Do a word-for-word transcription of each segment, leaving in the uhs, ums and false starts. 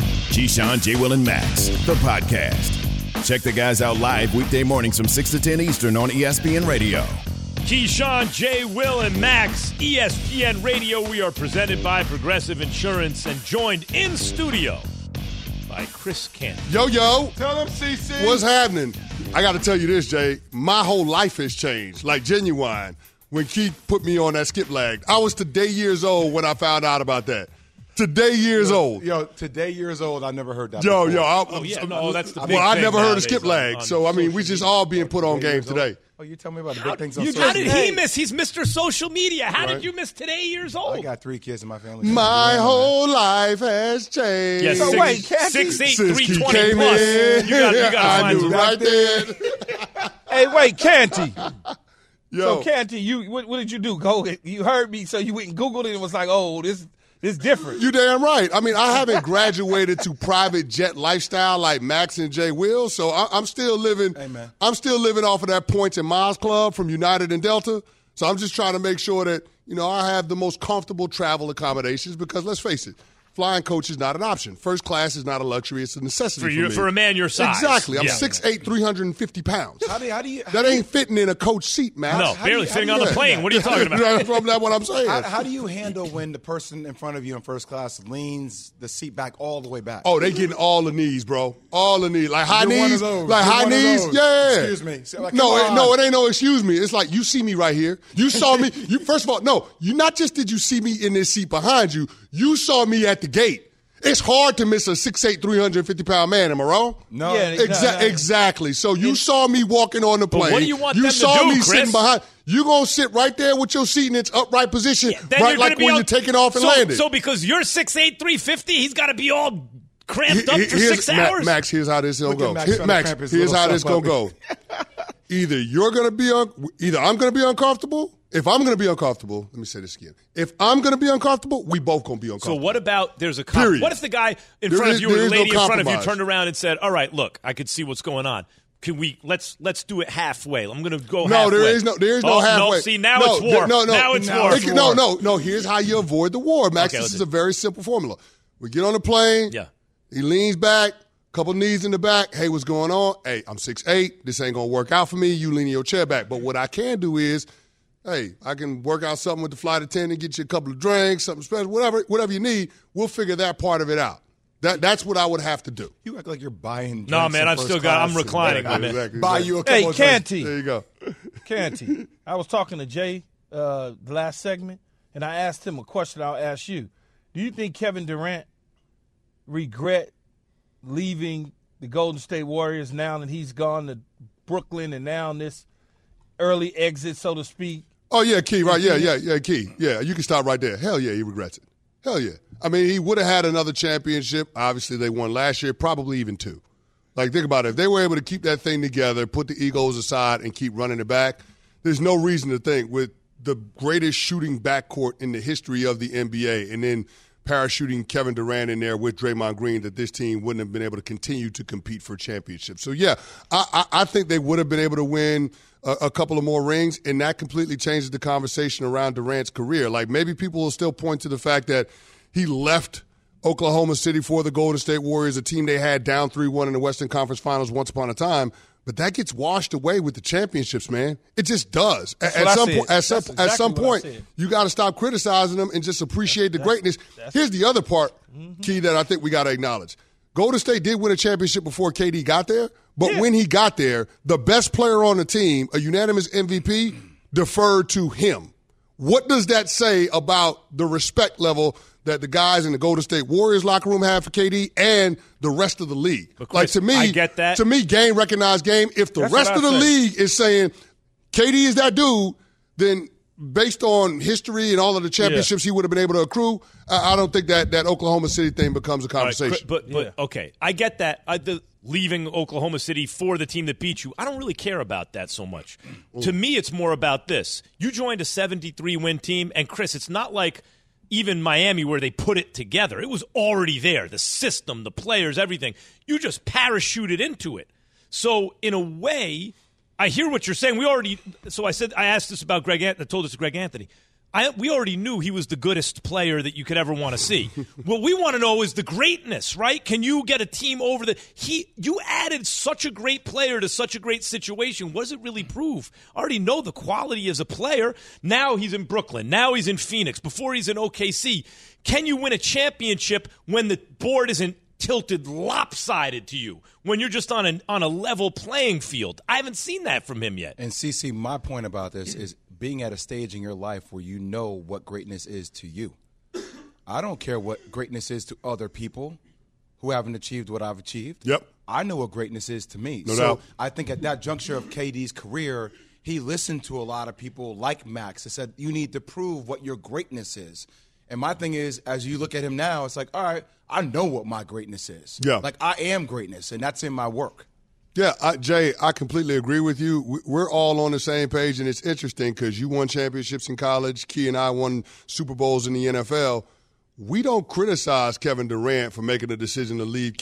Keyshawn, J. Will, and Max, the podcast. Check the guys out live weekday mornings from six to ten Eastern on E S P N Radio. Keyshawn, J. Will, and Max, E S P N Radio. We are presented by Progressive Insurance and joined in studio by Chris Kent. Yo, yo. Tell him, C C. What's happening? I got to tell you this, Jay. My whole life has changed. Like Genuine, when Keith put me on that Skiplagged. I was today years old when I found out about that. Today years yo, old. Yo, today years old, I never heard that Yo, before. yo. I, oh, yeah. No, that's the big Well, I never heard of Skiplagged. On, on so, I mean, we just all being put on game today. Old. Oh, you tell me about the big things on social media. How did he miss? He's Mister Social Media. How right. did you miss today years old? I got three kids in my family. My whole life has changed. Yeah, so six, wait, Kathy. six eight, three twenty plus. In. You got, you got I find knew you. Right there. Hey, wait, Canty. Yo. So, Canty, you, what, what did you do? Go. You heard me, so you went and Googled it and was like, oh, this It's different. You damn right. I mean, I haven't graduated to private jet lifestyle like Max and Jay Will, so I, I'm still living. Amen. I'm still living off of that points and miles club from United and Delta. So I'm just trying to make sure that you know I have the most comfortable travel accommodations because let's face it, flying coach is not an option. First class is not a luxury; it's a necessity for you, for me. For a man your size. Exactly. I'm six eight, three hundred fifty pounds. How do, how do you? How that ain't fitting in a coach seat, Max. No, how barely you, fitting on the plane. That? What are you talking about? From that, what I'm saying. How, how do you handle when the person in front of you in first class leans the seat back all the way back? Oh, they getting all the knees, bro. All the knees, like high You're knees, like You're high knees. Yeah. Excuse me. So like, no, it, no, it ain't no excuse me. It's like you see me right here. You saw me. You first of all, no. You not just did you see me in this seat behind you. You saw me at the gate. It's hard to miss a six eight, three hundred fifty pound man. Am I wrong? No. Yeah, Exa- no, no. Exactly. So you saw me walking on the plane. But what do you want you them saw to do, me Chris? Sitting behind. You're going to sit right there with your seat in its upright position, yeah, right like when all, you're taking off and so, landing. So because you're six eight, three fifty, he's got to be all cramped he, up for six Ma- hours? Max, here's how this going to go. Max, Max here's how this going to go. Either you're going to be un- – either I'm going to be uncomfortable – If I'm going to be uncomfortable, let me say this again. If I'm going to be uncomfortable, we both going to be uncomfortable. So what about there's a com- – what if the guy in there front is, of you or the lady no in front of you turned around and said, all right, look, I could see what's going on. Can we let's let's do it halfway? I'm going to go no, halfway. No, there is no there is no oh, halfway. No, see, now no, it's war. There, no, no, now it's now war. It, no, no, no. Here's how you avoid the war, Max. Okay, this is do. a very simple formula. We get on the plane. Yeah. He leans back. Couple knees in the back. Hey, what's going on? Hey, I'm six eight. This ain't going to work out for me. You leaning your chair back. But what I can do is – hey, I can work out something with the flight attendant, get you a couple of drinks, something special, whatever whatever you need. We'll figure that part of it out. That That's what I would have to do. You act like you're buying drinks. No, man, I've still got – I'm reclining. Exactly, exactly. Buy you a couple hey, of Canty. Drinks. There you go. Canty, I was talking to Jay uh, the last segment, and I asked him a question I'll ask you. Do you think Kevin Durant regret leaving the Golden State Warriors now that he's gone to Brooklyn and now this early exit, so to speak? Oh, yeah, Key, right, yeah, yeah, yeah, Key. Yeah, you can stop right there. Hell yeah, he regrets it. Hell yeah. I mean, he would have had another championship. Obviously, they won last year, probably even two. Like, think about it. If they were able to keep that thing together, put the egos aside, and keep running it back, there's no reason to think with the greatest shooting backcourt in the history of the N B A and then parachuting Kevin Durant in there with Draymond Green that this team wouldn't have been able to continue to compete for championships. So, yeah, I, I, I think they would have been able to win – a couple of more rings, and that completely changes the conversation around Durant's career. Like, maybe people will still point to the fact that he left Oklahoma City for the Golden State Warriors, a team they had down three one in the Western Conference Finals once upon a time, but that gets washed away with the championships, man. It just does. At, at, some po- at, some, exactly at some point, you got to stop criticizing them and just appreciate that's, the greatness. Here's the other part, mm-hmm. Key, that I think we got to acknowledge. Golden State did win a championship before K D got there, but yeah. when he got there, the best player on the team, a unanimous M V P, deferred to him. What does that say about the respect level that the guys in the Golden State Warriors locker room have for K D and the rest of the league? Chris, like to me, I get that. To me, game recognized game. If the That's rest of the saying. league is saying K D is that dude, then based on history and all of the championships yeah. he would have been able to accrue, I, I don't think that, that Oklahoma City thing becomes a conversation. Right, but, but, yeah. but okay, I get that. I, the, leaving Oklahoma City for the team that beat you, I don't really care about that so much. Mm. To me, it's more about this. You joined a seventy-three win team, and Chris, it's not like even Miami where they put it together. It was already there, the system, the players, everything. You just parachuted into it. So in a way, I hear what you're saying. We already – so I said – I asked this about Greg – I told this to Greg Anthony. I, we already knew he was the goodest player that you could ever want to see. What we want to know is the greatness, right? Can you get a team over the – he? You added such a great player to such a great situation. What does it really prove? I already know the quality as a player. Now he's in Brooklyn. Now he's in Phoenix. Before he's in O K C. Can you win a championship when the board isn't tilted lopsided to you, when you're just on a, on a level playing field? I haven't seen that from him yet. And, CeCe, my point about this is being at a stage in your life where you know what greatness is to you. I don't care what greatness is to other people who haven't achieved what I've achieved. Yep. I know what greatness is to me. No so doubt. I think at that juncture of K D's career, he listened to a lot of people like Max that said, you need to prove what your greatness is. And my thing is, as you look at him now, it's like, all right, I know what my greatness is. Yeah. Like, I am greatness, and that's in my work. Yeah, I, Jay, I completely agree with you. We're all on the same page, and it's interesting because you won championships in college. Key and I won Super Bowls in the N F L. We don't criticize Kevin Durant for making a decision to leave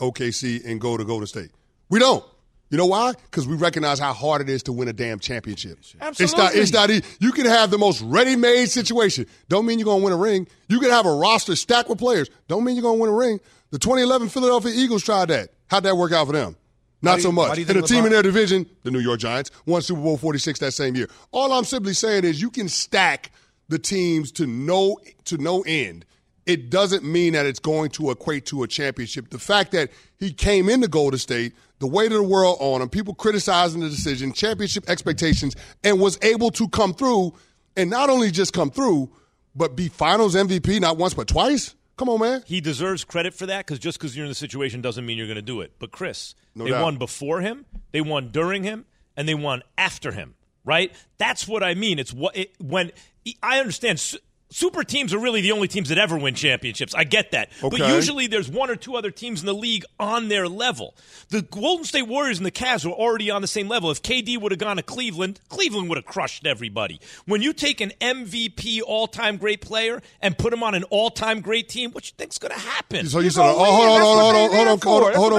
O K C and go to Golden State. We don't. You know why? Because we recognize how hard it is to win a damn championship. Absolutely. It's not, it's not easy. You can have the most ready-made situation. Don't mean you're going to win a ring. You can have a roster stacked with players. Don't mean you're going to win a ring. The twenty eleven Philadelphia Eagles tried that. How'd that work out for them? Not you, so much. And a team in their division, the New York Giants, won Super Bowl forty-six that same year. All I'm simply saying is you can stack the teams to no to no end. It doesn't mean that it's going to equate to a championship. The fact that he came into Golden State, the weight of the world on him, people criticizing the decision, championship expectations, and was able to come through, and not only just come through, but be Finals M V P not once but twice? Come on, man. He deserves credit for that, because just because you're in the situation doesn't mean you're going to do it. But, Chris, no they doubt. won before him, they won during him, and they won after him, right? That's what I mean. It's what it, when I understand – super teams are really the only teams that ever win championships. I get that. Okay. But usually there's one or two other teams in the league on their level. The Golden State Warriors and the Cavs were already on the same level. If K D would have gone to Cleveland, Cleveland would have crushed everybody. When you take an M V P all-time great player and put him on an all-time great team, what do you think's going to happen? So you said, oh, hold on, hold on, hold on, hold on, hold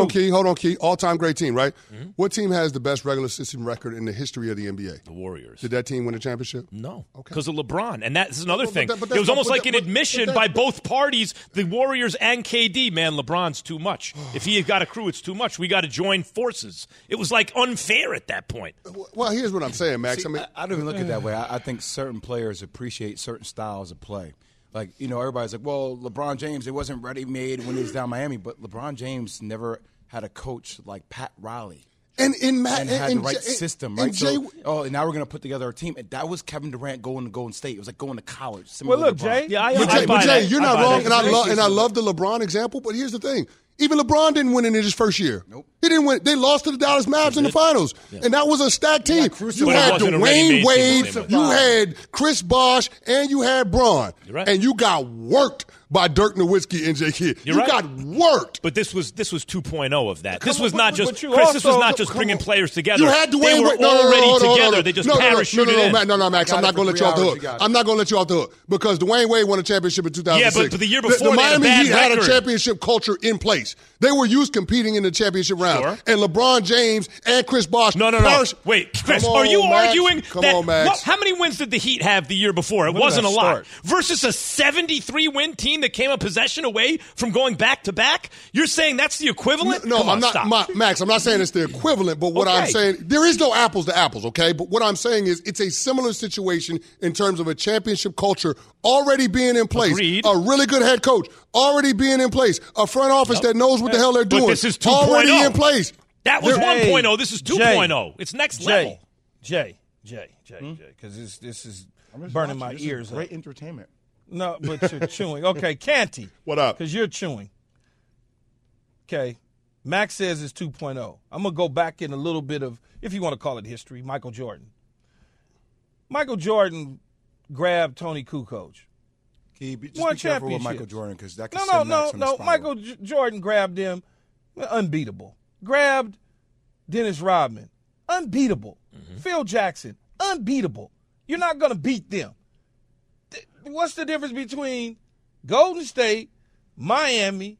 on, Key, hold on, Key. All-time great team, right? Mm-hmm. What team has the best regular season record in the history of the N B A? The Warriors. Did that team win a championship? No. Okay. Because of LeBron. And that's another Other thing. But that, but that, it was almost but, like but, an admission that, by both parties, the Warriors and K D, man, LeBron's too much. If he got a crew, it's too much. We got to join forces. It was like unfair at that point. Well, here's what I'm saying, Max. See, I mean, I, I don't even look at it that way. I, I think certain players appreciate certain styles of play. Like, you know, everybody's like, well, LeBron James, it wasn't ready-made when he was down in Miami, but LeBron James never had a coach like Pat Riley. And, and, Matt, and had and, the right and, system, right? And Jay, so, oh, and now we're going to put together a team. And that was Kevin Durant going to Golden State. It was like going to college. Well, look, Jay. Yeah, I, but Jay, I but Jay you're I not wrong, that. and I love and I love the LeBron example. But here's the thing: even LeBron didn't win in his first year. Nope, he didn't win. They lost to the Dallas Mavs in the finals, yeah. and that was a stacked team. Yeah, you had Dwyane Wade, team, you had Chris Bosh, and you had Braun, right. and you got worked. By Dirk Nowitzki and Jay Kidd. You're you right. got worked. But this was this was two point oh of that. Come this was on, not but, just but Chris. Also, this was not just bringing on. players together. You had to wait. They were no, already no, no, together. No, no, no. They just no, parachuted no, no, no, no, in. No, no, no, Max. I'm not going to let you off the hook. I'm not going to let you off the hook because Dwyane Wade won a championship in two thousand six. Yeah, but, but the year before, the, the Miami Heat had a championship culture in place. They were used competing in the championship round. Sure. And LeBron James and Chris Bosh. No, no, no. Wait, Chris, are you arguing that how many wins did the Heat have the year before? It wasn't a lot versus a seventy-three win team that came a possession away from going back-to-back? You're saying that's the equivalent? No, no I'm on, not, my, Max, I'm not saying it's the equivalent, but what okay. I'm saying, there is no apples to apples, okay? But what I'm saying is it's a similar situation in terms of a championship culture already being in place. Agreed. A really good head coach already being in place. A front office nope. that knows what the hell they're doing. But this is two point oh. Already in place. That was Jay, one point oh. This is two point oh. It's next Jay, level. Jay, Jay, Jay, hmm? Jay, because this, this is burning my this ears. Great up. entertainment. No, but you're chewing. Okay, Canty. What up? Because you're chewing. Okay. Max says it's two point oh. I'm going to go back in a little bit of, if you want to call it history, Michael Jordan. Michael Jordan grabbed Tony Kukoc. Keep just One be careful with Michael Jordan because that can no, send no, no, no. Michael J- Jordan grabbed him, unbeatable. Grabbed Dennis Rodman, unbeatable. Mm-hmm. Phil Jackson, unbeatable. You're not going to beat them. Th- what's the difference between Golden State, Miami,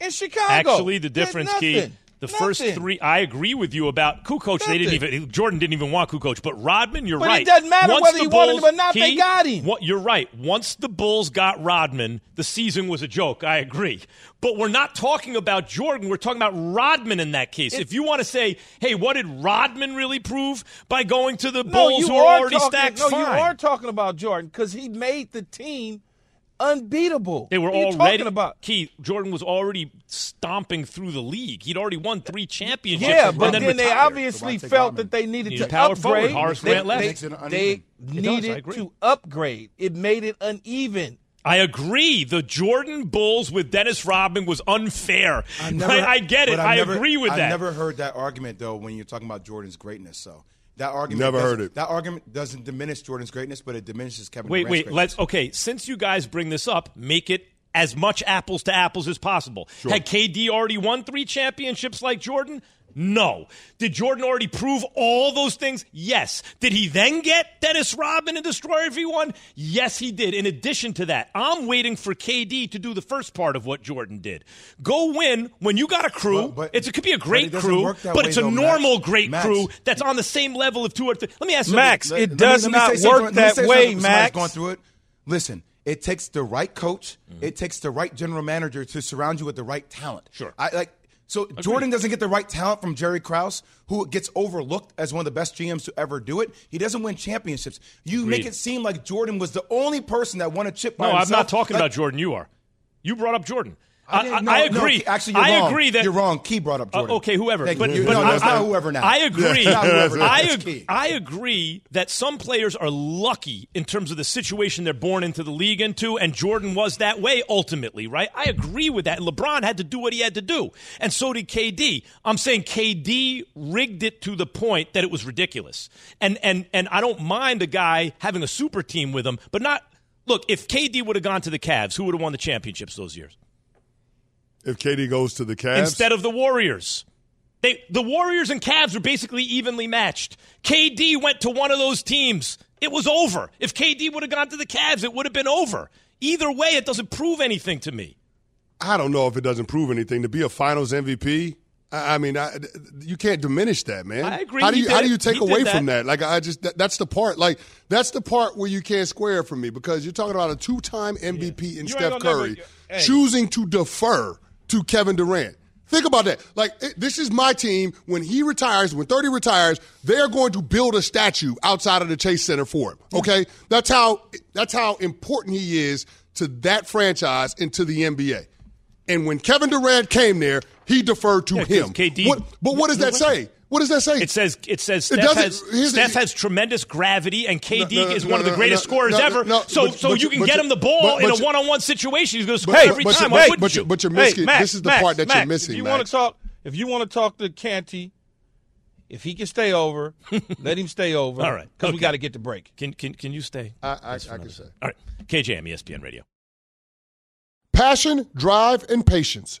and Chicago? Actually, the difference, Keith. The Nothing. first three, I agree with you about Kukoc. Nothing. They didn't even Jordan didn't even want Kukoc, but Rodman, you're but right. But it doesn't matter Once whether he Bulls, wanted him or not. He, they got him. What, you're right. Once the Bulls got Rodman, the season was a joke. I agree. But we're not talking about Jordan. We're talking about Rodman in that case. It's, if you want to say, hey, what did Rodman really prove by going to the no, Bulls who are already talking, stacked? No, fine. You are talking about Jordan because he made the team unbeatable. They were what are you already talking about? Keith, Jordan was already stomping through the league. He'd already won three championships. Yeah, but then, then they obviously so felt that they needed, needed to power upgrade. Forward, they they, they needed does, to upgrade. It made it uneven. I agree. The Jordan Bulls with Dennis Rodman was unfair. I, never, I, I get it. I never, agree with I've that. I've never heard that argument though when you're talking about Jordan's greatness. So. That argument Never heard it. That argument doesn't diminish Jordan's greatness, but it diminishes Kevin Durant's greatness. Wait, wait. Let's okay. Since you guys bring this up, make it as much apples to apples as possible. Sure. Had K D already won three championships like Jordan? No. Did Jordan already prove all those things? Yes. Did he then get Dennis Rodman and destroy everyone? Yes, he did. In addition to that, I'm waiting for K D to do the first part of what Jordan did. Go win when you got a crew. Well, but, it's, it could be a great but crew, but way, it's a though, normal Max. great Max. crew that's on the same level of two or three. Let me ask you. Max, something. it does let me, let me not work that way, Max. Going through it. Listen. It takes the right coach. Mm-hmm. It takes the right general manager to surround you with the right talent. Sure. I like. So Agreed. Jordan doesn't get the right talent from Jerry Krause, who gets overlooked as one of the best G Ms to ever do it. He doesn't win championships. You Agreed. make it seem like Jordan was the only person that won a chip by no, himself. No, I'm not talking like, about Jordan. You are. You brought up Jordan. I, I, no, I agree. No, actually, you're I wrong. agree that you're wrong. Key brought up Jordan. Uh, okay, whoever. But, but no, that's I, not whoever now. I agree. I, ag- I agree that some players are lucky in terms of the situation they're born into the league into, and Jordan was that way ultimately, right? I agree with that. LeBron had to do what he had to do, and so did K D. I'm saying K D rigged it to the point that it was ridiculous, and and and I don't mind a guy having a super team with him, but not look. If K D would have gone to the Cavs, who would have won the championships those years? If K D goes to the Cavs? Instead of the Warriors. They, the Warriors and Cavs were basically evenly matched. K D went to one of those teams. It was over. If K D would have gone to the Cavs, it would have been over. Either way, it doesn't prove anything to me. I don't know if it doesn't prove anything. To be a Finals M V P, I, I mean, I, you can't diminish that, man. I agree. How do you, how do you take away that. from that? Like, I just that, that's the part. Like, that's the part where you can't square it for me because you're talking about a two-time M V P yeah. in you Steph Curry never, hey. choosing to defer to Kevin Durant. Think about that. Like, it, this is my team. When he retires, when thirty retires, they're going to build a statue outside of the Chase Center for him, okay? That's how that's how important he is to that franchise and to the N B A. And when Kevin Durant came there, he deferred to yeah, him. K D, what, but what does that say? What does that say? It says it says Steph, it has, Steph it, has tremendous gravity, and K D no, no, is one no, of the greatest no, scorers no, no, ever. No, no, so but, so but you, you can get you, him the ball but, in but a one-on-one situation. He's going to score hey, every but time. But, Why but, but, you? but you're missing. Hey, Max, this is the Max, part that Max, you're missing, if you Max. Want to talk, if you want to talk to Canty, if he can stay over, let him stay over. All right. Because okay. we got to get the break. Can can can you stay? I, I, I can stay. All right. K J M, E S P N Radio. Passion, drive, and patience.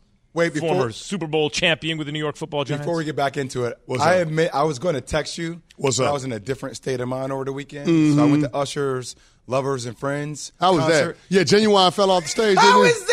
Wait, before, former Super Bowl champion with the New York Football Giants. Before we get back into it, I admit I was going to text you. What's up? I was in a different state of mind over the weekend, mm-hmm. so I went to Usher's Lovers and Friends. How was concert. that? Yeah, Genuine fell off the stage. Didn't I was he?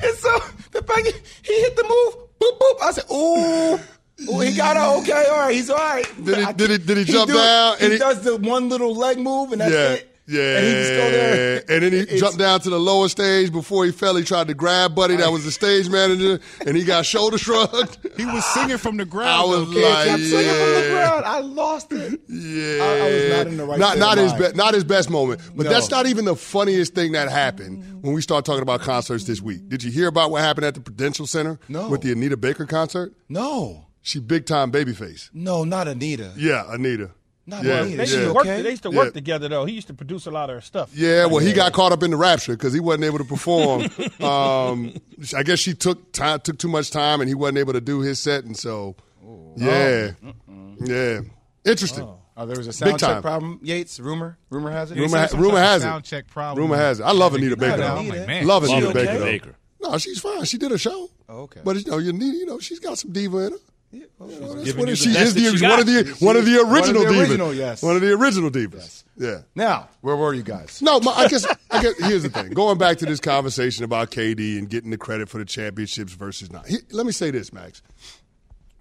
there, and so the bang, he hit the move. Boop boop. I said, "Ooh." Oh, he got out. Okay, all right. He's all right. Did he, did he, did he, he jump do, down? He, and he does the one little leg move, and that's yeah, it. Yeah. And he just go there. And then he it's, jumped down to the lower stage. Before he fell, he tried to grab Buddy. That was the stage manager, and he got shoulder shrugged. He was singing from the ground. I was okay. like, he kept singing yeah. from the ground. I lost it. Yeah. I, I was not in the right not, not his be- Not his best moment. But no. that's not even the funniest thing that happened when we start talking about concerts this week. Did you hear about what happened at the Prudential Center no. with the Anita Baker concert? No. She big-time babyface. No, not Anita. Yeah, Anita. Not yeah. Anita. They used, yeah. to work, they used to work yeah. together, though. He used to produce a lot of her stuff. Yeah, well, he got caught up in the rapture because he wasn't able to perform. um, I guess she took time, took too much time, and he wasn't able to do his set, and so, Ooh. yeah. Oh. Yeah. Interesting. Oh. Oh, there was a sound check problem, Yates. Rumor, rumor has it. Rumor, rumor, ha- rumor has it. Sound check problem. Rumor has it. I love Anita Baker. Though. Anita. Like, love Anita okay? Baker. Baker. No, she's fine. She did a show. Oh, okay. But you know, you need, you know, she's got some diva in her. Yeah, well, that's what is she is the, she one, of the, one of the original one of the original divas. Yes. One of the original divas. Yes. Yeah. Now, where were you guys? No, my, I, guess, I guess here's the thing. Going back to this conversation about K D and getting the credit for the championships versus not. He, let me say this, Max.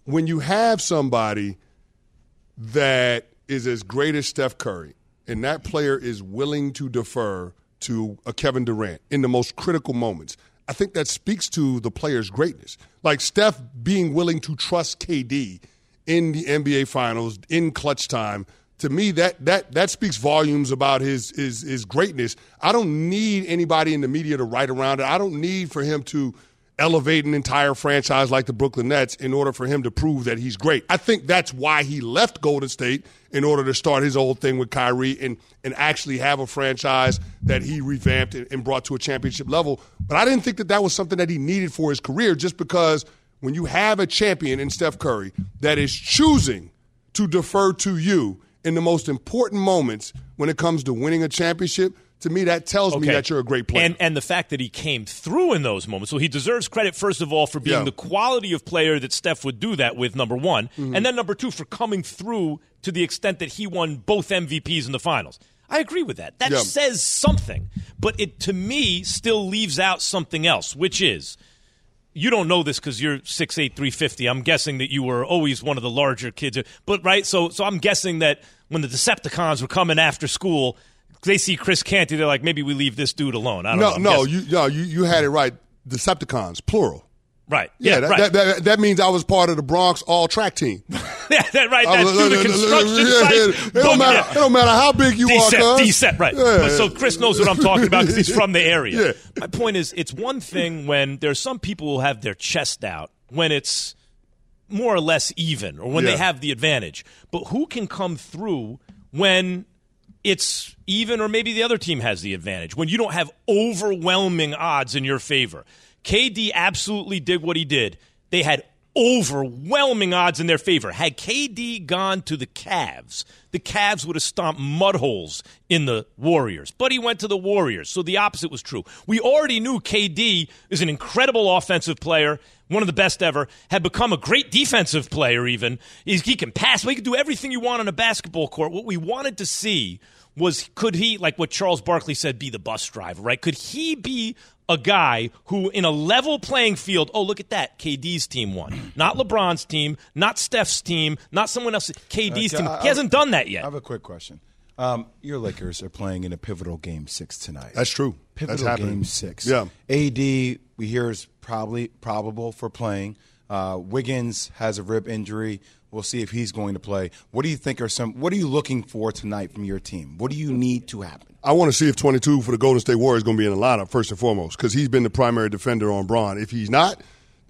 When you have somebody that is as great as Steph Curry, and that player is willing to defer to a Kevin Durant in the most critical moments, I think that speaks to the player's greatness. Like Steph being willing to trust K D in the N B A Finals, in clutch time, to me that that that speaks volumes about his his, his greatness. I don't need anybody in the media to write around it. I don't need for him to elevate an entire franchise like the Brooklyn Nets in order for him to prove that he's great. I think that's why he left Golden State in order to start his old thing with Kyrie and, and actually have a franchise that he revamped and, and brought to a championship level. But I didn't think that that was something that he needed for his career, just because when you have a champion in Steph Curry that is choosing to defer to you in the most important moments when it comes to winning a championship, to me, that tells okay. me that you're a great player. And, and the fact that he came through in those moments. So he deserves credit, first of all, for being yeah. the quality of player that Steph would do that with, number one. Mm-hmm. And then number two, for coming through to the extent that he won both M V Ps in the finals. I agree with that. That yeah. says something. But it, to me, still leaves out something else, which is, you don't know this because you're six eight, three fifty. I'm guessing that you were always one of the larger kids. But, right, so so I'm guessing that when the Decepticons were coming after school, they see Chris Canty, they're like, maybe we leave this dude alone. I don't no, know. I'm no, guessing. you no, you you had it right. Decepticons, plural. Right. Yeah, yeah that, right. That, that, that means I was part of the Bronx all-track team. yeah, that, right. That's through the construction site. It don't matter, it don't matter how big you are, cuz. Decep, right. Yeah. But so Chris knows what I'm talking about because he's from the area. Yeah. My point is, it's one thing when there's some people who have their chest out when it's more or less even or when yeah. they have the advantage. But who can come through when it's even, or maybe the other team has the advantage, when you don't have overwhelming odds in your favor? K D absolutely did what he did. They had overwhelming odds in their favor. Had K D gone to the Cavs, the Cavs would have stomped mud holes in the Warriors. But he went to the Warriors, so the opposite was true. We already knew K D is an incredible offensive player, one of the best ever, had become a great defensive player even. He can pass, he can do everything you want on a basketball court. What we wanted to see was, could he, like what Charles Barkley said, be the bus driver, right? Could he be a guy who, in a level playing field, oh, look at that, K D's team won. Not LeBron's team, not Steph's team, not someone else's, K D's okay, team. I, he hasn't I, done that yet. I have a quick question. Um, your Lakers are playing in a pivotal game six tonight. That's true. Pivotal That's game six. Yeah. A D, we hear, is probably probable for playing. Uh, Wiggins has a rib injury. We'll see if he's going to play. What do you think are some – what are you looking for tonight from your team? What do you need to happen? I want to see if twenty-two for the Golden State Warriors is going to be in the lineup first and foremost, because he's been the primary defender on Bron. If he's not,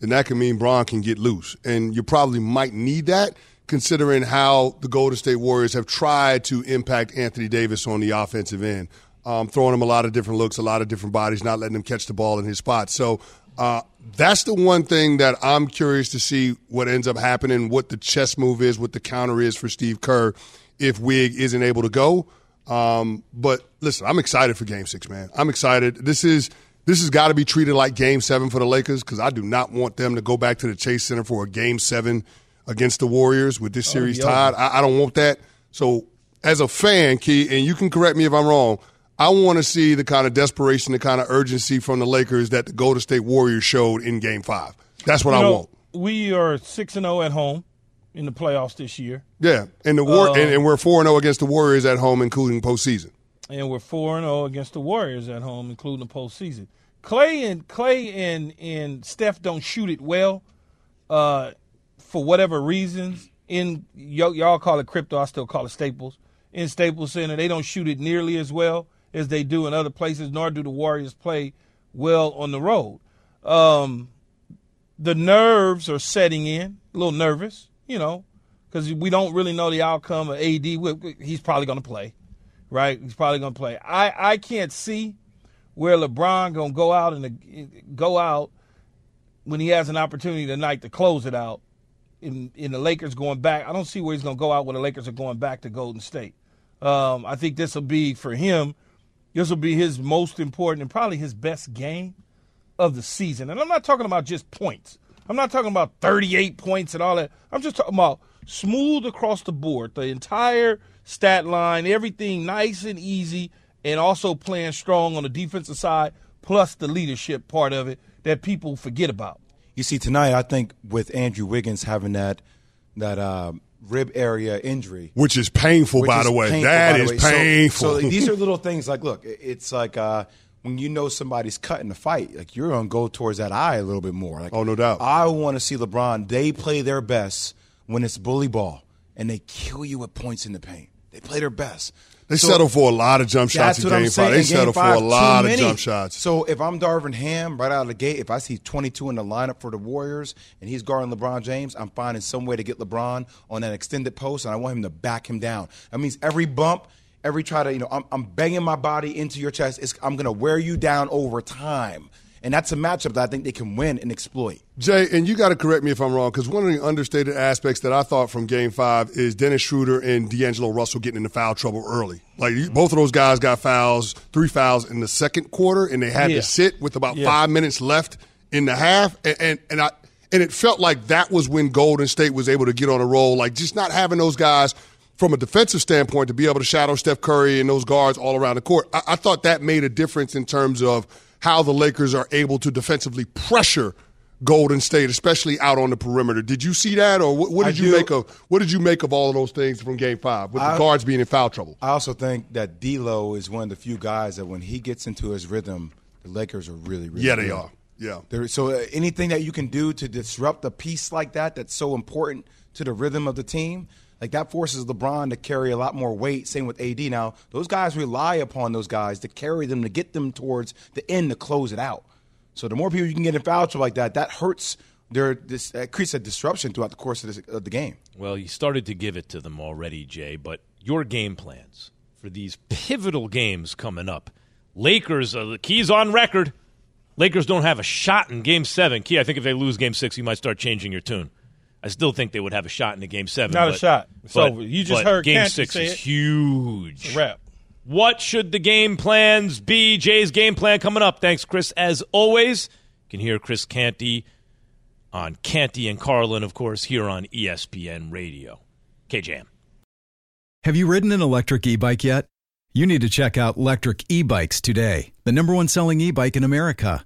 then that can mean Bron can get loose. And you probably might need that, considering how the Golden State Warriors have tried to impact Anthony Davis on the offensive end, um, throwing him a lot of different looks, a lot of different bodies, not letting him catch the ball in his spot. So – Uh, that's the one thing that I'm curious to see what ends up happening, what the chess move is, what the counter is for Steve Kerr if Wig isn't able to go. Um, but listen, I'm excited for Game Six, man. I'm excited. This is this has got to be treated like Game Seven for the Lakers, because I do not want them to go back to the Chase Center for a Game Seven against the Warriors with this series oh, tied. I, I don't want that. So as a fan, Key, and you can correct me if I'm wrong, I want to see the kind of desperation, the kind of urgency from the Lakers that the Golden State Warriors showed in Game Five. That's what you I know, want. We are six and zero at home in the playoffs this year. Yeah, and the war, uh, and, and we're four and zero against the Warriors at home, including postseason. And we're four and zero against the Warriors at home, including the postseason. Clay and Clay and and Steph don't shoot it well, uh, for whatever reasons. In y- y'all call it crypto, I still call it Staples. In Staples Center, they don't shoot it nearly as well as they do in other places. Nor do the Warriors play well on the road. Um, the nerves are setting in. A little nervous, you know, because we don't really know the outcome of A D. He's probably going to play, right? He's probably going to play. I, I can't see where LeBron going to go out and go out when he has an opportunity tonight to close it out. In in the Lakers going back, I don't see where he's going to go out when the Lakers are going back to Golden State. Um, I think this will be for him. This will be his most important and probably his best game of the season. And I'm not talking about just points. I'm not talking about thirty-eight points and all that. I'm just talking about smooth across the board, the entire stat line, everything nice and easy, and also playing strong on the defensive side, plus the leadership part of it that people forget about. You see, tonight, I think with Andrew Wiggins having that that uh, rib area injury. Which is painful, which by is the way. Painful, that is way. painful. So, so these are little things like, look, it's like uh, when you know somebody's cut in the fight, like you're going to go towards that eye a little bit more. Like, oh, no doubt. I want to see LeBron. They play their best when it's bully ball, and they kill you with points in the paint. They play their best. They so settle for a lot of jump shots in Game Five. They settle for a lot of jump shots. So if I'm Darvin Ham right out of the gate, if I see twenty-two in the lineup for the Warriors and he's guarding LeBron James, I'm finding some way to get LeBron on that extended post, and I want him to back him down. That means every bump, every try to, you know, I'm, I'm banging my body into your chest. It's, I'm going to wear you down over time. And that's a matchup that I think they can win and exploit. Jay, and you got to correct me if I'm wrong, because one of the understated aspects that I thought from Game Five is Dennis Schroeder and D'Angelo Russell getting into foul trouble early. Like, mm-hmm. both of those guys got fouls, three fouls in the second quarter, and they had yeah. to sit with about yeah. five minutes left in the half. And and, and I and it felt like that was when Golden State was able to get on a roll. Like, just not having those guys from a defensive standpoint to be able to shadow Steph Curry and those guards all around the court. I, I thought that made a difference in terms of how the Lakers are able to defensively pressure Golden State, especially out on the perimeter. Did you see that, or what, what did I you do. make of what did you make of all of those things from Game Five with I, the guards being in foul trouble? I also think that D'Lo is one of the few guys that when he gets into his rhythm, the Lakers are really, really yeah, they good. are. Yeah. They're, so anything that you can do to disrupt a piece like that, that's so important to the rhythm of the team. Like, that forces LeBron to carry a lot more weight, same with A D. Now, those guys rely upon those guys to carry them, to get them towards the end, to close it out. So the more people you can get in foul trouble like that, that hurts their this uh, creates a disruption throughout the course of, this, of the game. Well, you started to give it to them already, Jay, but your game plans for these pivotal games coming up. Lakers, uh, the Key's on record. Lakers don't have a shot in Game seven. Key, I think if they lose Game six, you might start changing your tune. I still think they would have a shot in the Game seven. Not but, a shot. It's but, over. You just heard Game six is it. huge. It's a wrap. What should the game plans be? Jay's game plan coming up. Thanks, Chris, as always. You can hear Chris Canty on Canty and Carlin, of course, here on E S P N Radio. K J M. Have you ridden an electric e-bike yet? You need to check out Lectric e-bikes today, the number one selling e-bike in America.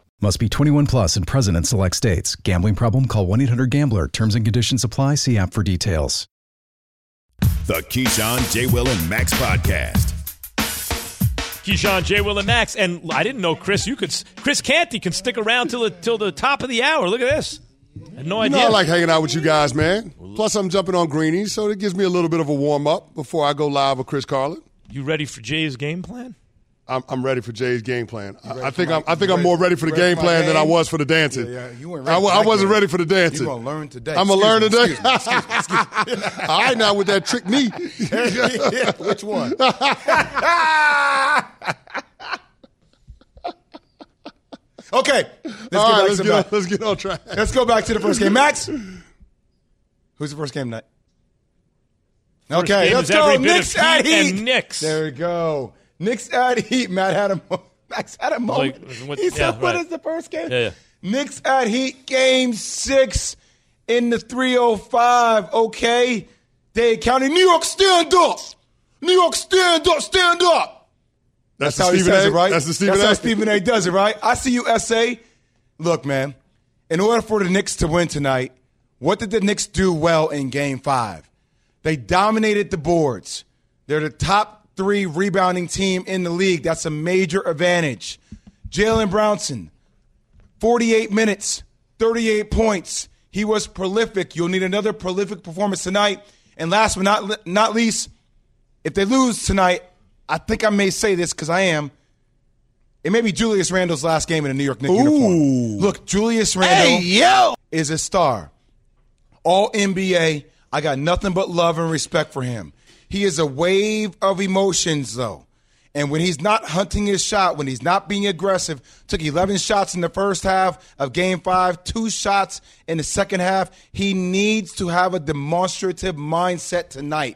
Must be twenty-one plus and present in select states. Gambling problem? Call one eight hundred gambler. Terms and conditions apply. See app for details. The Keyshawn, J. Will, and Max podcast. Keyshawn, J. Will, and Max. And I didn't know, Chris, you could. Chris Canty can stick around till the, till the top of the hour. Look at this. I had no idea. You know, I like hanging out with you guys, man. Plus, I'm jumping on Greenies, so it gives me a little bit of a warm-up before I go live with Chris Carlin. You ready for Jay's game plan? I'm, I'm ready for Jay's game plan. I, I think my, I'm. I think ready, I'm more ready for the ready game plan game? than I was for the dancing. Yeah, yeah. You weren't ready I, I wasn't game. ready for the dancing. You're gonna learn today. I'm gonna learn me, today. Excuse me, excuse me, excuse me. All right, now with that trick knee. Which one? Okay. Let's All right, let's get, on, let's get on track. Let's go back to the first game, Max. Who's the first game tonight? First okay, game let's go. Knicks at Heat. Knicks. There we go. Knicks at Heat. Matt had a moment. Max had a moment. Like, what, he yeah, said, "What right. is the first game?" Yeah, yeah. Knicks at Heat, game six in the three oh five. Okay, Dade County, New York, stand up. New York, stand up, stand up. That's, That's how Stephen he says a. it, right? That's, the Stephen That's how Stephen A. does it, right? I see you, S A. Look, man. In order for the Knicks to win tonight, what did the Knicks do well in Game Five? They dominated the boards. They're the top three rebounding team in the league. That's a major advantage. Jalen Brunson, forty-eight minutes, thirty-eight points. He was prolific. You'll need another prolific performance tonight. And last but not, not least, if they lose tonight, I think I may say this because I am, it may be Julius Randle's last game in a New York Knicks uniform. Look, Julius Randle hey, yo. is a star. All N B A. I got nothing but love and respect for him. He is a wave of emotions, though. And when he's not hunting his shot, when he's not being aggressive, took eleven shots in the first half of Game five, two shots in the second half. He needs to have a demonstrative mindset tonight.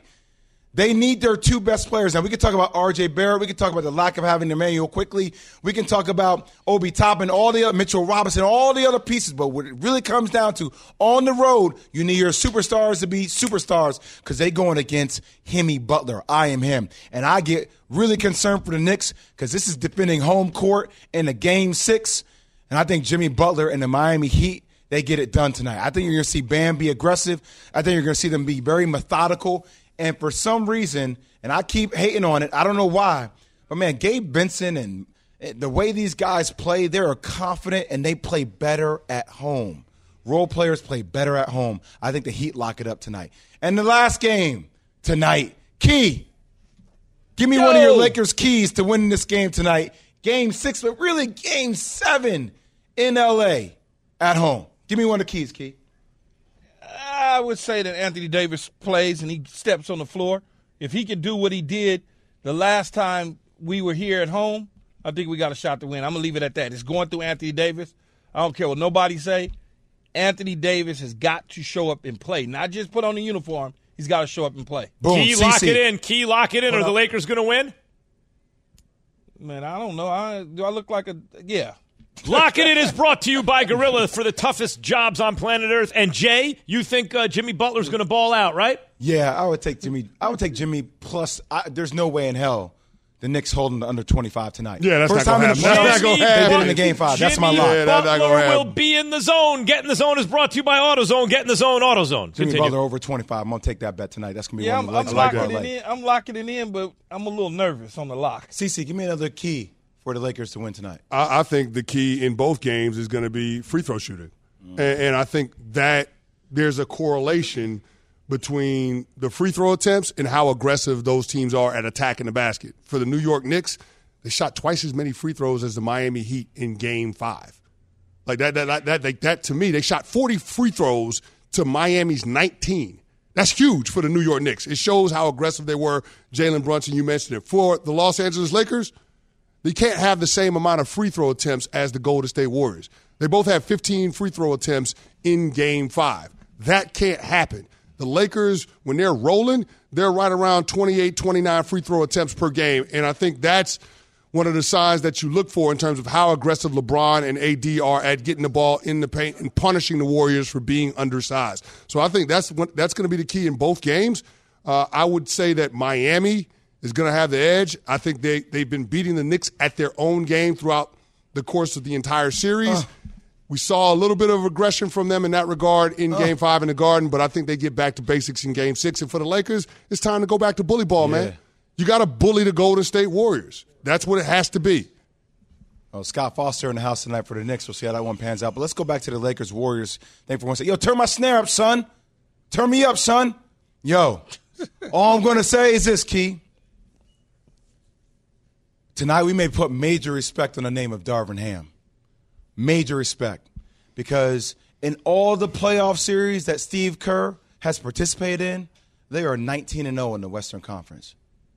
They need their two best players. Now, we can talk about R J. Barrett. We can talk about the lack of having Emmanuel quickly. We can talk about Obi Toppin, all the other, Mitchell Robinson, all the other pieces. But what it really comes down to, on the road, you need your superstars to be superstars because they're going against Jimmy Butler. I am him. And I get really concerned for the Knicks because this is defending home court in a game six. And I think Jimmy Butler and the Miami Heat, they get it done tonight. I think you're going to see Bam be aggressive. I think you're going to see them be very methodical. And for some reason, and I keep hating on it, I don't know why, but, man, Gabe Benson and the way these guys play, they're confident and they play better at home. Role players play better at home. I think the Heat lock it up tonight. And the last game tonight, Key, give me Yo. one of your Lakers' keys to winning this game tonight. Game six, but really game seven in L A at home. Give me one of the keys, Key. I would say that Anthony Davis plays and he steps on the floor. If he can do what he did the last time we were here at home, I think we got a shot to win. I'm going to leave it at that. It's going through Anthony Davis. I don't care what nobody say. Anthony Davis has got to show up and play, not just put on the uniform. He's got to show up and play. Boom. Key, C C. Lock it in. Key, lock it in. What are up? The Lakers going to win? Man, I don't know. I, do I look like a – yeah. Lock It In is brought to you by Gorilla for the toughest jobs on planet Earth. And, Jay, you think uh, Jimmy Butler's going to ball out, right? Yeah, I would take Jimmy. I would take Jimmy plus I, there's no way in hell the Knicks holding the under twenty-five tonight. Yeah, that's First not going to happen. That's not going to happen. They did in the game five. Jimmy that's my lock. Yeah, that's Butler will be in the zone. Get in the zone is brought to you by AutoZone. Get in the zone, AutoZone. Continue. Jimmy Butler over twenty-five. I'm going to take that bet tonight. That's going to be yeah, one I'm, of the I'm locking it in. I'm locking it in, but I'm a little nervous on the lock. CeCe, give me another key for the Lakers to win tonight. I, I think the key in both games is going to be free throw shooting. Mm. And, and I think that there's a correlation between the free throw attempts and how aggressive those teams are at attacking the basket. For the New York Knicks, they shot twice as many free throws as the Miami Heat in Game five. Like that, that, that, that, that, that to me, they shot forty free throws to Miami's nineteen. That's huge for the New York Knicks. It shows how aggressive they were. Jalen Brunson, you mentioned it. For the Los Angeles Lakers, they can't have the same amount of free throw attempts as the Golden State Warriors. They both have fifteen free throw attempts in game five. That can't happen. The Lakers, when they're rolling, they're right around twenty-eight, twenty-nine free throw attempts per game. And I think that's one of the signs that you look for in terms of how aggressive LeBron and A D are at getting the ball in the paint and punishing the Warriors for being undersized. So I think that's what, that's going to be the key in both games. Uh, I would say that Miami is going to have the edge. I think they, they've been beating the Knicks at their own game throughout the course of the entire series. Uh, we saw a little bit of aggression from them in that regard in uh, Game five in the Garden, but I think they get back to basics in Game six. And for the Lakers, it's time to go back to bully ball, yeah. man. You got to bully the Golden State Warriors. That's what it has to be. Oh, Scott Foster in the house tonight for the Knicks. We'll see how that one pans out. But let's go back to the Lakers-Warriors thing for one second. Yo, turn my snare up, son. Turn me up, son. Yo, all I'm going to say is this, Key. Tonight we may put major respect on the name of Darvin Ham. Major respect. Because in all the playoff series that Steve Kerr has participated in, they are nineteen and oh in the Western Conference.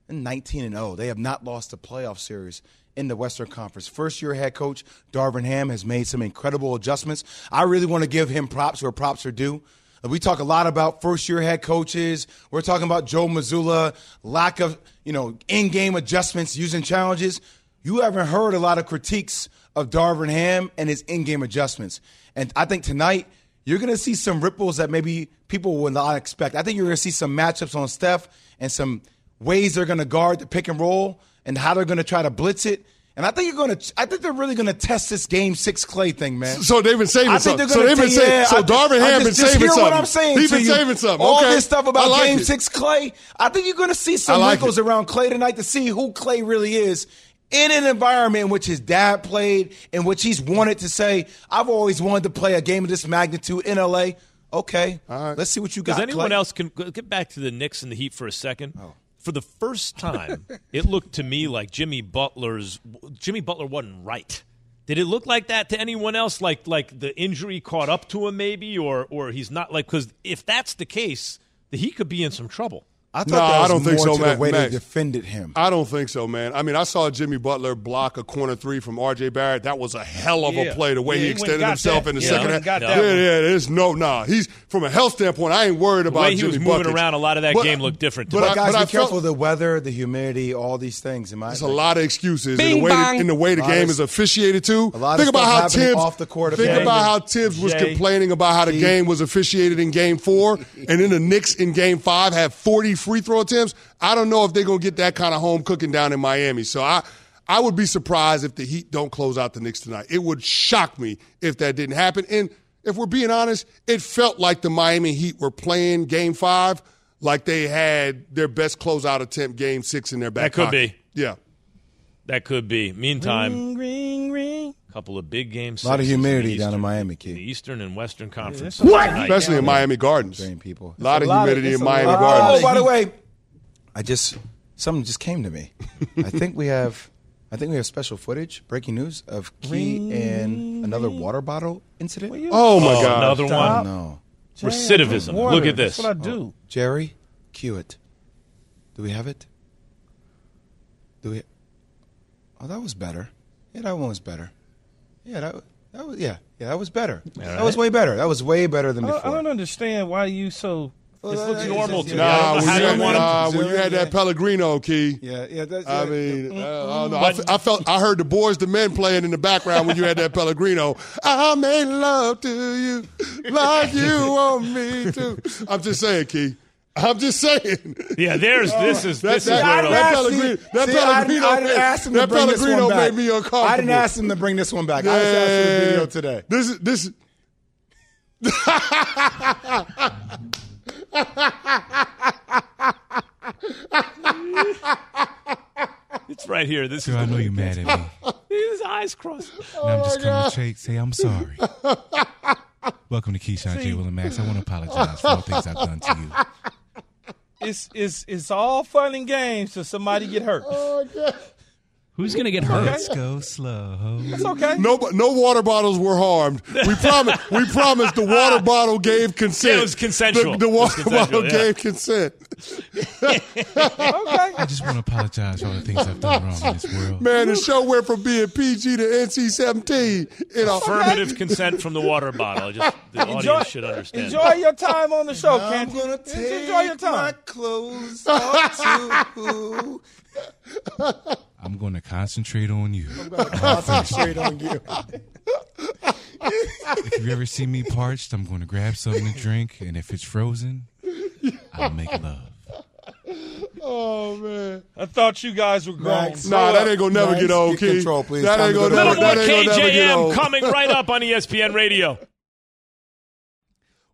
nineteen and oh. They have not lost a playoff series in the Western Conference. First-year head coach Darvin Ham has made some incredible adjustments. I really want to give him props where props are due. We talk a lot about first-year head coaches. We're talking about Joe Mazzulla, lack of, you know, in-game adjustments, using challenges. You haven't heard a lot of critiques of Darvin Ham and his in-game adjustments. And I think tonight you're going to see some ripples that maybe people would not expect. I think you're going to see some matchups on Steph and some – ways they're going to guard the pick and roll and how they're going to try to blitz it. And I think you're going to. I think they're really going to test this Game Six Klay thing, man. So they've been saving something. So they've been saving. So Darvin Ham been saving something. Hear what I'm saying? He's been saving something. All this stuff about Game Six Klay. I think you're going to see some wrinkles around Klay tonight to see who Klay really is in an environment in which his dad played, in which he's wanted to say, "I've always wanted to play a game of this magnitude in L A" Okay, all right. Let's see what you got. Does anyone else can get back to the Knicks and the Heat for a second? Oh. For the first time, it looked to me like Jimmy Butler's Jimmy Butler wasn't right. Did it look like that to anyone else? Like like the injury caught up to him, maybe, or or he's not like because if that's the case, the Heat could be in some trouble. I thought no, that was I don't more think so, to man, the way Max, they defended him. I don't think so, man. I mean, I saw Jimmy Butler block a corner three from R J. Barrett. That was a hell of yeah. a play, the way yeah, he extended himself that. in the yeah, second half. Yeah, yeah, there's no, nah. He's, from a health standpoint, I ain't worried the about Jimmy Butler. The way he was moving Buckets. around, a lot of that but, game looked different. But, but, but guys, but be careful felt, the weather, the humidity, all these things. In my there's opinion. a lot of excuses Bing, in, the way the, in the way the game of, is officiated, too. A lot think of about how Tibbs, off the court. Think about how Tibbs was complaining about how the game was officiated in Game four, and then the Knicks in Game five had forty free throw attempts. I don't know if they're going to get that kind of home cooking down in Miami. So I, I would be surprised if the Heat don't close out the Knicks tonight. It would shock me if that didn't happen. And if we're being honest, it felt like the Miami Heat were playing Game five like they had their best closeout attempt Game six in their back pocket. That could pocket. be. Yeah. That could be. Meantime, ring, ring, ring. A couple of big games. A lot of humidity down in Miami, Keith. The Eastern and Western Conference. Yeah, what? Especially in Miami Gardens. People. A lot of humidity in Miami Gardens. Oh, by the way, I just something just came to me. I think we have, I think we have special footage, breaking news of Key and another water bottle incident. Oh my God! Another one. No. Recidivism. Look at this. That's what I do. Jerry, cue it. Do we have it? Do we? Oh, that was better. Yeah, that one was better. Yeah, that that was yeah, yeah, that was better. All that right. was way better. That was way better than I before. I don't understand why you so. Well, this looks normal to me. Nah, when you, had, nah, when you had that yeah. Pellegrino, Key. Yeah, yeah. That's, yeah I mean, yeah. Uh, I don't know. I, f- I felt I heard the Boys to Men playing in the background when you had that Pellegrino. I made love to you like you want me to. I'm just saying, Key. I'm just saying. Yeah, there's uh, this is this that, is that, that Pellegrino. That see, Pellegrino, I, I didn't ask him to that bring Pellegrino this one back. Made me uncomfortable. I didn't ask him to bring this one back. Yeah. I just asked him to video today. This is this. Is. It's right here. This Girl, is. I know you're mad at me. His eyes crossed. Oh and I'm just coming God. straight. Say I'm sorry. Welcome to Keyshawn J. Will and Max. I want to apologize for all things I've done to you. It's it's it's all fun and games till somebody get hurt. Oh, God. Who's going to get hurt? Let's go slow. It's okay. No, no water bottles were harmed. We promise. We promised the water bottle gave consent. Yeah, it was consensual. The, the water bottle yeah. gave consent. Okay. I just want to apologize for all the things I've done wrong in this world. Man, the show went from being P G to N C seventeen. In affirmative a- consent from the water bottle. Just the enjoy, audience should understand. Enjoy your time on the show, Ken. I'm going to take enjoy your time. my clothes off too. I'm going to concentrate on you. I'm going to concentrate on you. If you ever see me parched, I'm going to grab something to drink, and if it's frozen, I'll make love. Oh, man. I thought you guys were grown. Nah, that ain't going to never Max, get old, Keith. Get control, please. That ain't going to never, never get old. K J M coming right up on E S P N Radio.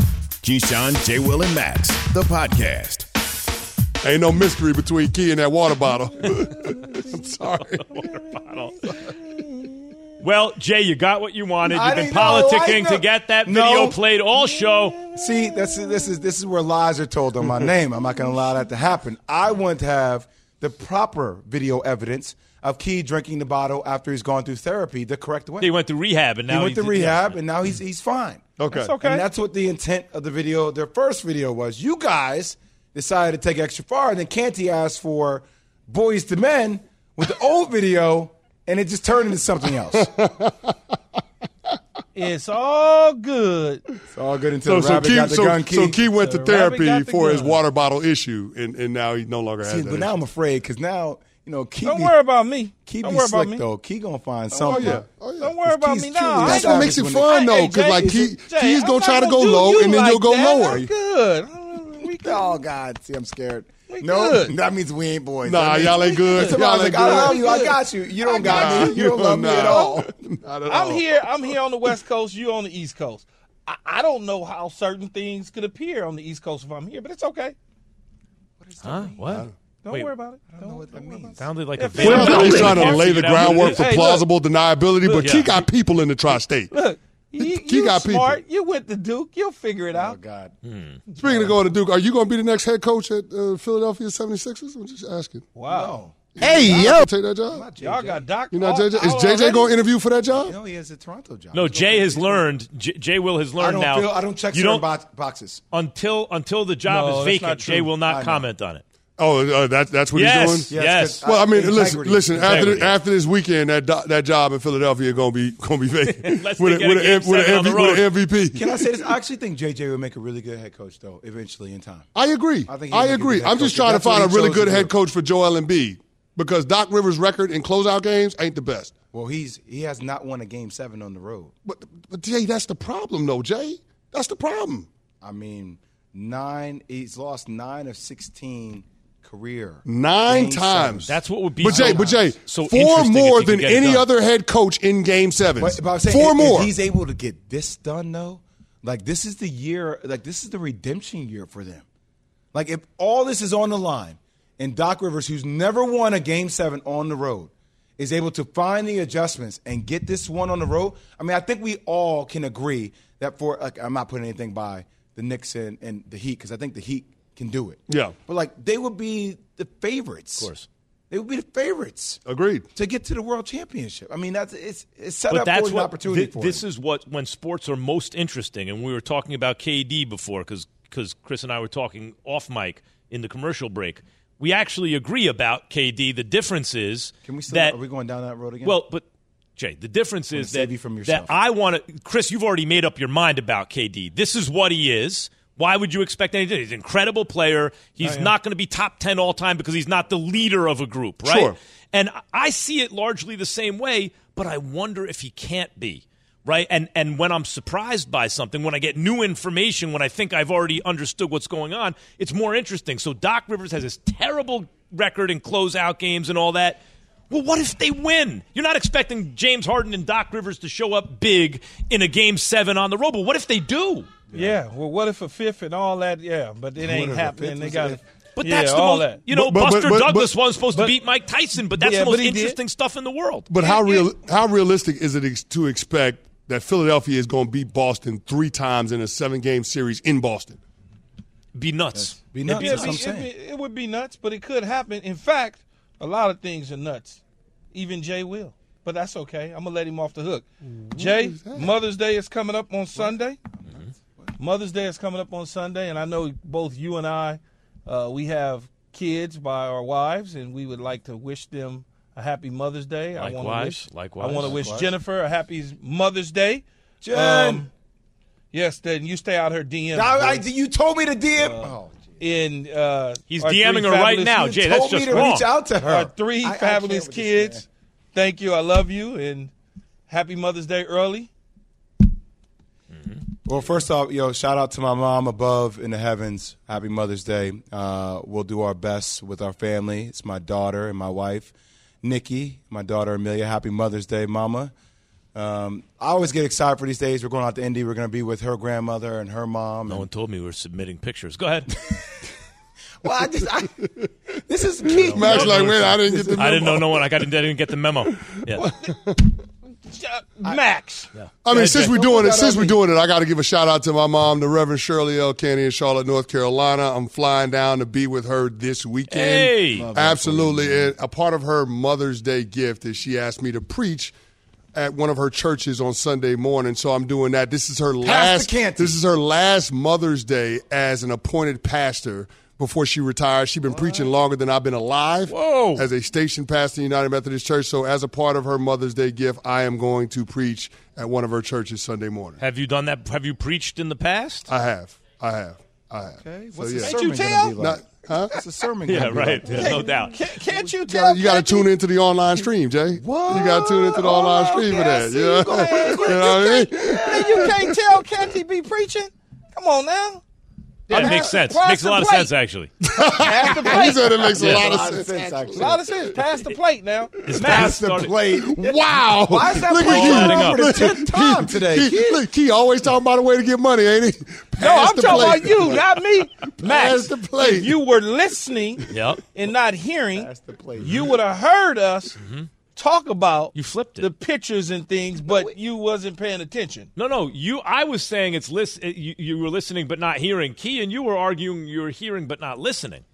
Keyshawn, J. Will, and Max, the podcast. Ain't no mystery between Key and that water bottle. I'm sorry. Water bottle. Well, Jay, you got what you wanted. You've been politicking to get that video no. played all show. See, that's this is this is where lies are told on my name. I'm not going to allow that to happen. I want to have the proper video evidence of Key drinking the bottle after he's gone through therapy the correct way. He went through rehab, and now he went through rehab, and now he's he's fine. Okay. That's okay. And that's what the intent of the video, their first video was. You guys decided to take extra far, and then Canty asked for Boys to Men with the old video, and it just turned into something else. It's all good. It's all good until so, the rabbit so Key, got the so, gun, Key. So Key went so to therapy for gun. his water bottle issue, and, and now he no longer See, has it. But issue. now I'm afraid because now – You know, Key Don't be, worry about me. Key Don't be worry slick, about me. though. Key gonna find something. Oh, yeah. Oh, yeah. Don't worry about me now. That's what makes it fun, though, because like Key, Key's gonna try to go low, and then you'll go lower. Good. Oh God, see, I'm scared. No, that means we ain't boys. Nah, y'all ain't good. Y'all ain't good. I love you. I got you. You don't got me. You don't love me at all. I'm here. I'm here on the West Coast. You on the East Coast. I don't know how certain things could appear on the East Coast if I'm here, but it's okay. Huh? What? Don't Wait, worry about it. I don't, don't know what that means. Sounded like yeah, a video. They're trying to lay the groundwork for plausible hey, look, deniability, look, but yeah. Key got people in the tri-state. Look, you, Key you got smart. People. You went to Duke. You'll figure it oh, out. Oh, God. Hmm. Speaking yeah. of going to Duke, are you going to be the next head coach at uh, Philadelphia seventy-sixers? I'm just asking. Wow. No. Hey, no, yo. Take that job? Y'all got Doc. You're not J J? Is J J going to interview for that job? No, he has a Toronto job. No, Jay has learned. Jay Will has learned now. I don't check certain boxes. Until the job is vacant, Jay will not comment on it. Oh, uh, that's that's what yes, he's doing. Yes, yes. Well, I mean, integrity. listen, listen. Integrity. After after this weekend, that do, that job in Philadelphia gonna be gonna be vacant with, a, with, a, with, a, with an M V P. Can I say this? I actually think J J would make a really good head coach, though, eventually in time. I agree. I, think I agree. I'm just trying to find a really good head coach for Joel Embiid because Doc Rivers' record in closeout games ain't the best. Well, he's he has not won a game seven on the road. But but Jay, that's the problem, though. Jay, that's the problem. I mean, nine. He's lost nine of sixteen. Career nine game times. Seven. That's what would be. But Jay, but Jay, so four more than any other head coach in Game Seven. Four if, more. If he's able to get this done, though. Like this is the year. Like this is the redemption year for them. Like if all this is on the line, and Doc Rivers, who's never won a Game Seven on the road, is able to find the adjustments and get this one on the road. I mean, I think we all can agree that for. Like, I'm not putting anything by the Knicks and, and the Heat because I think the Heat can do it. Yeah. But, like, they would be the favorites. Of course. They would be the favorites. Agreed. To get to the World Championship. I mean, that's it's, it's set but up that's for what, an opportunity th- for This them. is what when sports are most interesting, and we were talking about K D before because Chris and I were talking off mic in the commercial break. we actually agree about, K D. The difference is Can we still, that – Are we going down that road again? Well, but, Jay, the difference is that, you that I want to – Chris, you've already made up your mind about K D. This is what he is. Why would you expect anything? He's an incredible player. He's not going to be top ten all-time because he's not the leader of a group, right? Sure. And I see it largely the same way, but I wonder if he can't be, right? And and when I'm surprised by something, when I get new information, when I think I've already understood what's going on, it's more interesting. So Doc Rivers has this terrible record in closeout games and all that. Well, what if they win? You're not expecting James Harden and Doc Rivers to show up big in a Game seven on the road, but what if they do? Yeah. yeah, well, what if a fifth and all that? Yeah, but it ain't happening. They got it. But yeah, that's the most, that. you know, but, but, Buster but, but, Douglas but, wasn't supposed but, to beat Mike Tyson, but that's yeah, the most interesting did. stuff in the world. But how real, how realistic is it ex- to expect that Philadelphia is going to beat Boston three times in a seven-game series in Boston? Be nuts. That's, be nuts. Be, that's what I'm saying. It, it would be nuts, but it could happen. In fact, a lot of things are nuts. Even Jay will. But that's okay. I'm going to let him off the hook. What Jay, Mother's Day is coming up on Sunday. Mother's Day is coming up on Sunday, and I know both you and I, uh, we have kids by our wives, and we would like to wish them a happy Mother's Day. Likewise. I want to wish, Likewise. I want to wish Jennifer a happy Mother's Day. Jen. Um, yes, then you stay out her D M. I, I, you told me to D M. Uh, oh, in, uh, He's DMing her right now, Jay. That's just wrong. You told me to reach out to her. Our three I, fabulous I kids. Thank you. I love you, and happy Mother's Day early. Well, first off, yo, shout out to my mom above in the heavens. Happy Mother's Day. Uh, we'll do our best with our family. It's my daughter and my wife, Nikki, my daughter, Amelia. Happy Mother's Day, Mama. Um, I always get excited for these days. We're going out to Indy. We're going to be with her grandmother and her mom. No and- one told me we were submitting pictures. Go ahead. Well, I just, I, this is me. Max, like, wait, I didn't get the memo. I didn't know no one. I didn't even get the memo. Yeah. Max. I, yeah. I mean, since we're doing it, since we're doing it, I got to give a shout out to my mom, the Reverend Shirley L. Canty in Charlotte, North Carolina. I'm flying down to be with her this weekend. Hey. Absolutely. And a part of her Mother's Day gift is she asked me to preach at one of her churches on Sunday morning. So I'm doing that. This is her last. This is her last Mother's Day as an appointed pastor before she retires. She's been what? preaching longer than I've been alive. Whoa. As a station pastor in United Methodist Church. So as a part of her Mother's Day gift, I am going to preach at one of her churches Sunday morning. Have you done that? Have you preached in the past? I have. I have. I have. Okay. What's so, yeah. Can't you tell? Like? Not, huh? It's a sermon. Yeah, right. Like. Yeah, no doubt. Can't, can't you tell? You got to tune into the online stream, Jay. What? You got to tune into the online oh, stream okay, for that. Yeah. You, go ahead. You, you know what I mean? You can't tell Kathy be preaching? Come on now. That yeah, makes sense. Makes a lot of sense, actually. Pass the plate. He said it makes yeah, a, lot a lot of sense, sense actually. A lot of sense. Pass the plate now. It's Pass the plate. Wow. Why is that look at you. For the tenth time today? He, he, look, he always talking about a way to get money, ain't he? Pass no, I'm talking plate. about you, not me. Max, Pass the plate. If you were listening yep. and not hearing, Pass the plate. you would have heard us mm-hmm. talk about you flipped it. the pictures and things, but no, you wasn't paying attention. No, no, you. I was saying it's list. You, you were listening but not hearing. Key and you were arguing you were hearing but not listening.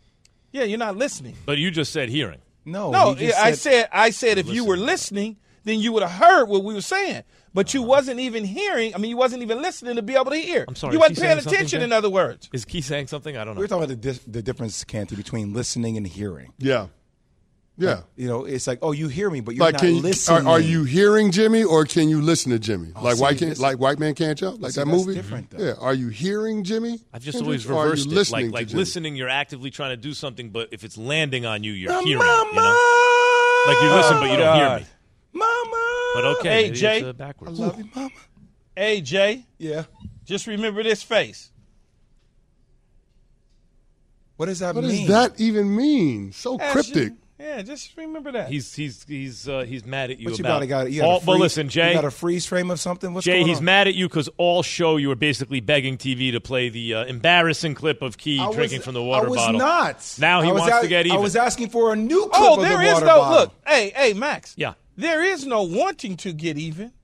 Yeah, you're not listening. But you just said hearing. No, no. He just I said I said if listening. you were listening, then you would have heard what we were saying. But you wasn't even hearing. I mean, you wasn't even listening to be able to hear. I'm sorry. You wasn't paying attention, in other words. Is Key saying something? I don't know. We were talking about the, di- the difference, Canty, between listening and hearing. Yeah. Yeah. Like, you know, it's like, oh, you hear me, but you're like, not can, listening. Are, are you hearing Jimmy or can you listen to Jimmy? Oh, like, see, why can't, like White Man Can't Jump? Like see, that that's movie? different, though. Yeah. Are you hearing Jimmy? I've just always reversed it. Like, like listening, you're actively trying to do something, but if it's landing on you, you're hearing it. You know? Like you listen, but you don't hear me. Mama. But okay, it's uh, backwards. I love you, Mama. Hey, Jay. Yeah. Just remember this face. What does that what mean? What does that even mean? So As cryptic. You, Yeah, just remember that. He's he's he's uh, he's mad at you, but you about got, you got all, a freeze, well, listen, Jay, you got a freeze frame of something? What's Jay, he's on? mad at you because all show you were basically begging T V to play the uh, embarrassing clip of Key was, drinking from the water bottle. I was bottle. not. Now he wants at, to get even. I was asking for a new clip oh, there of the is water no, bottle. Look, hey, hey, Max. Yeah. There is no wanting to get even. It's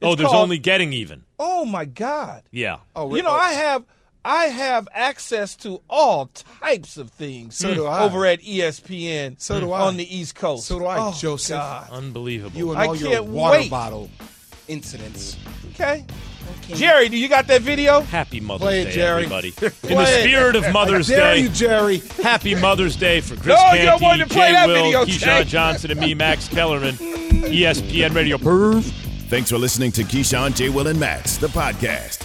oh, there's called, only getting even. Oh, my God. Yeah. Oh, You know, oh. I have... I have access to all types of things so do I. over at E S P N so do I. on the East Coast. So do I, oh, Joseph. God. Unbelievable. You and I all can't your water wait. bottle incidents. Okay. Okay. Jerry, do you got that video? Happy Mother's Play Day, it, Jerry. Everybody. In the spirit of Mother's Day. You, Jerry. Happy Mother's Day for Chris no, Canty, Jay Will, video, Keyshawn Johnson, and me, Max Kellerman. E S P N Radio. Thanks for listening to Keyshawn, Jay Will, and Max, the podcast.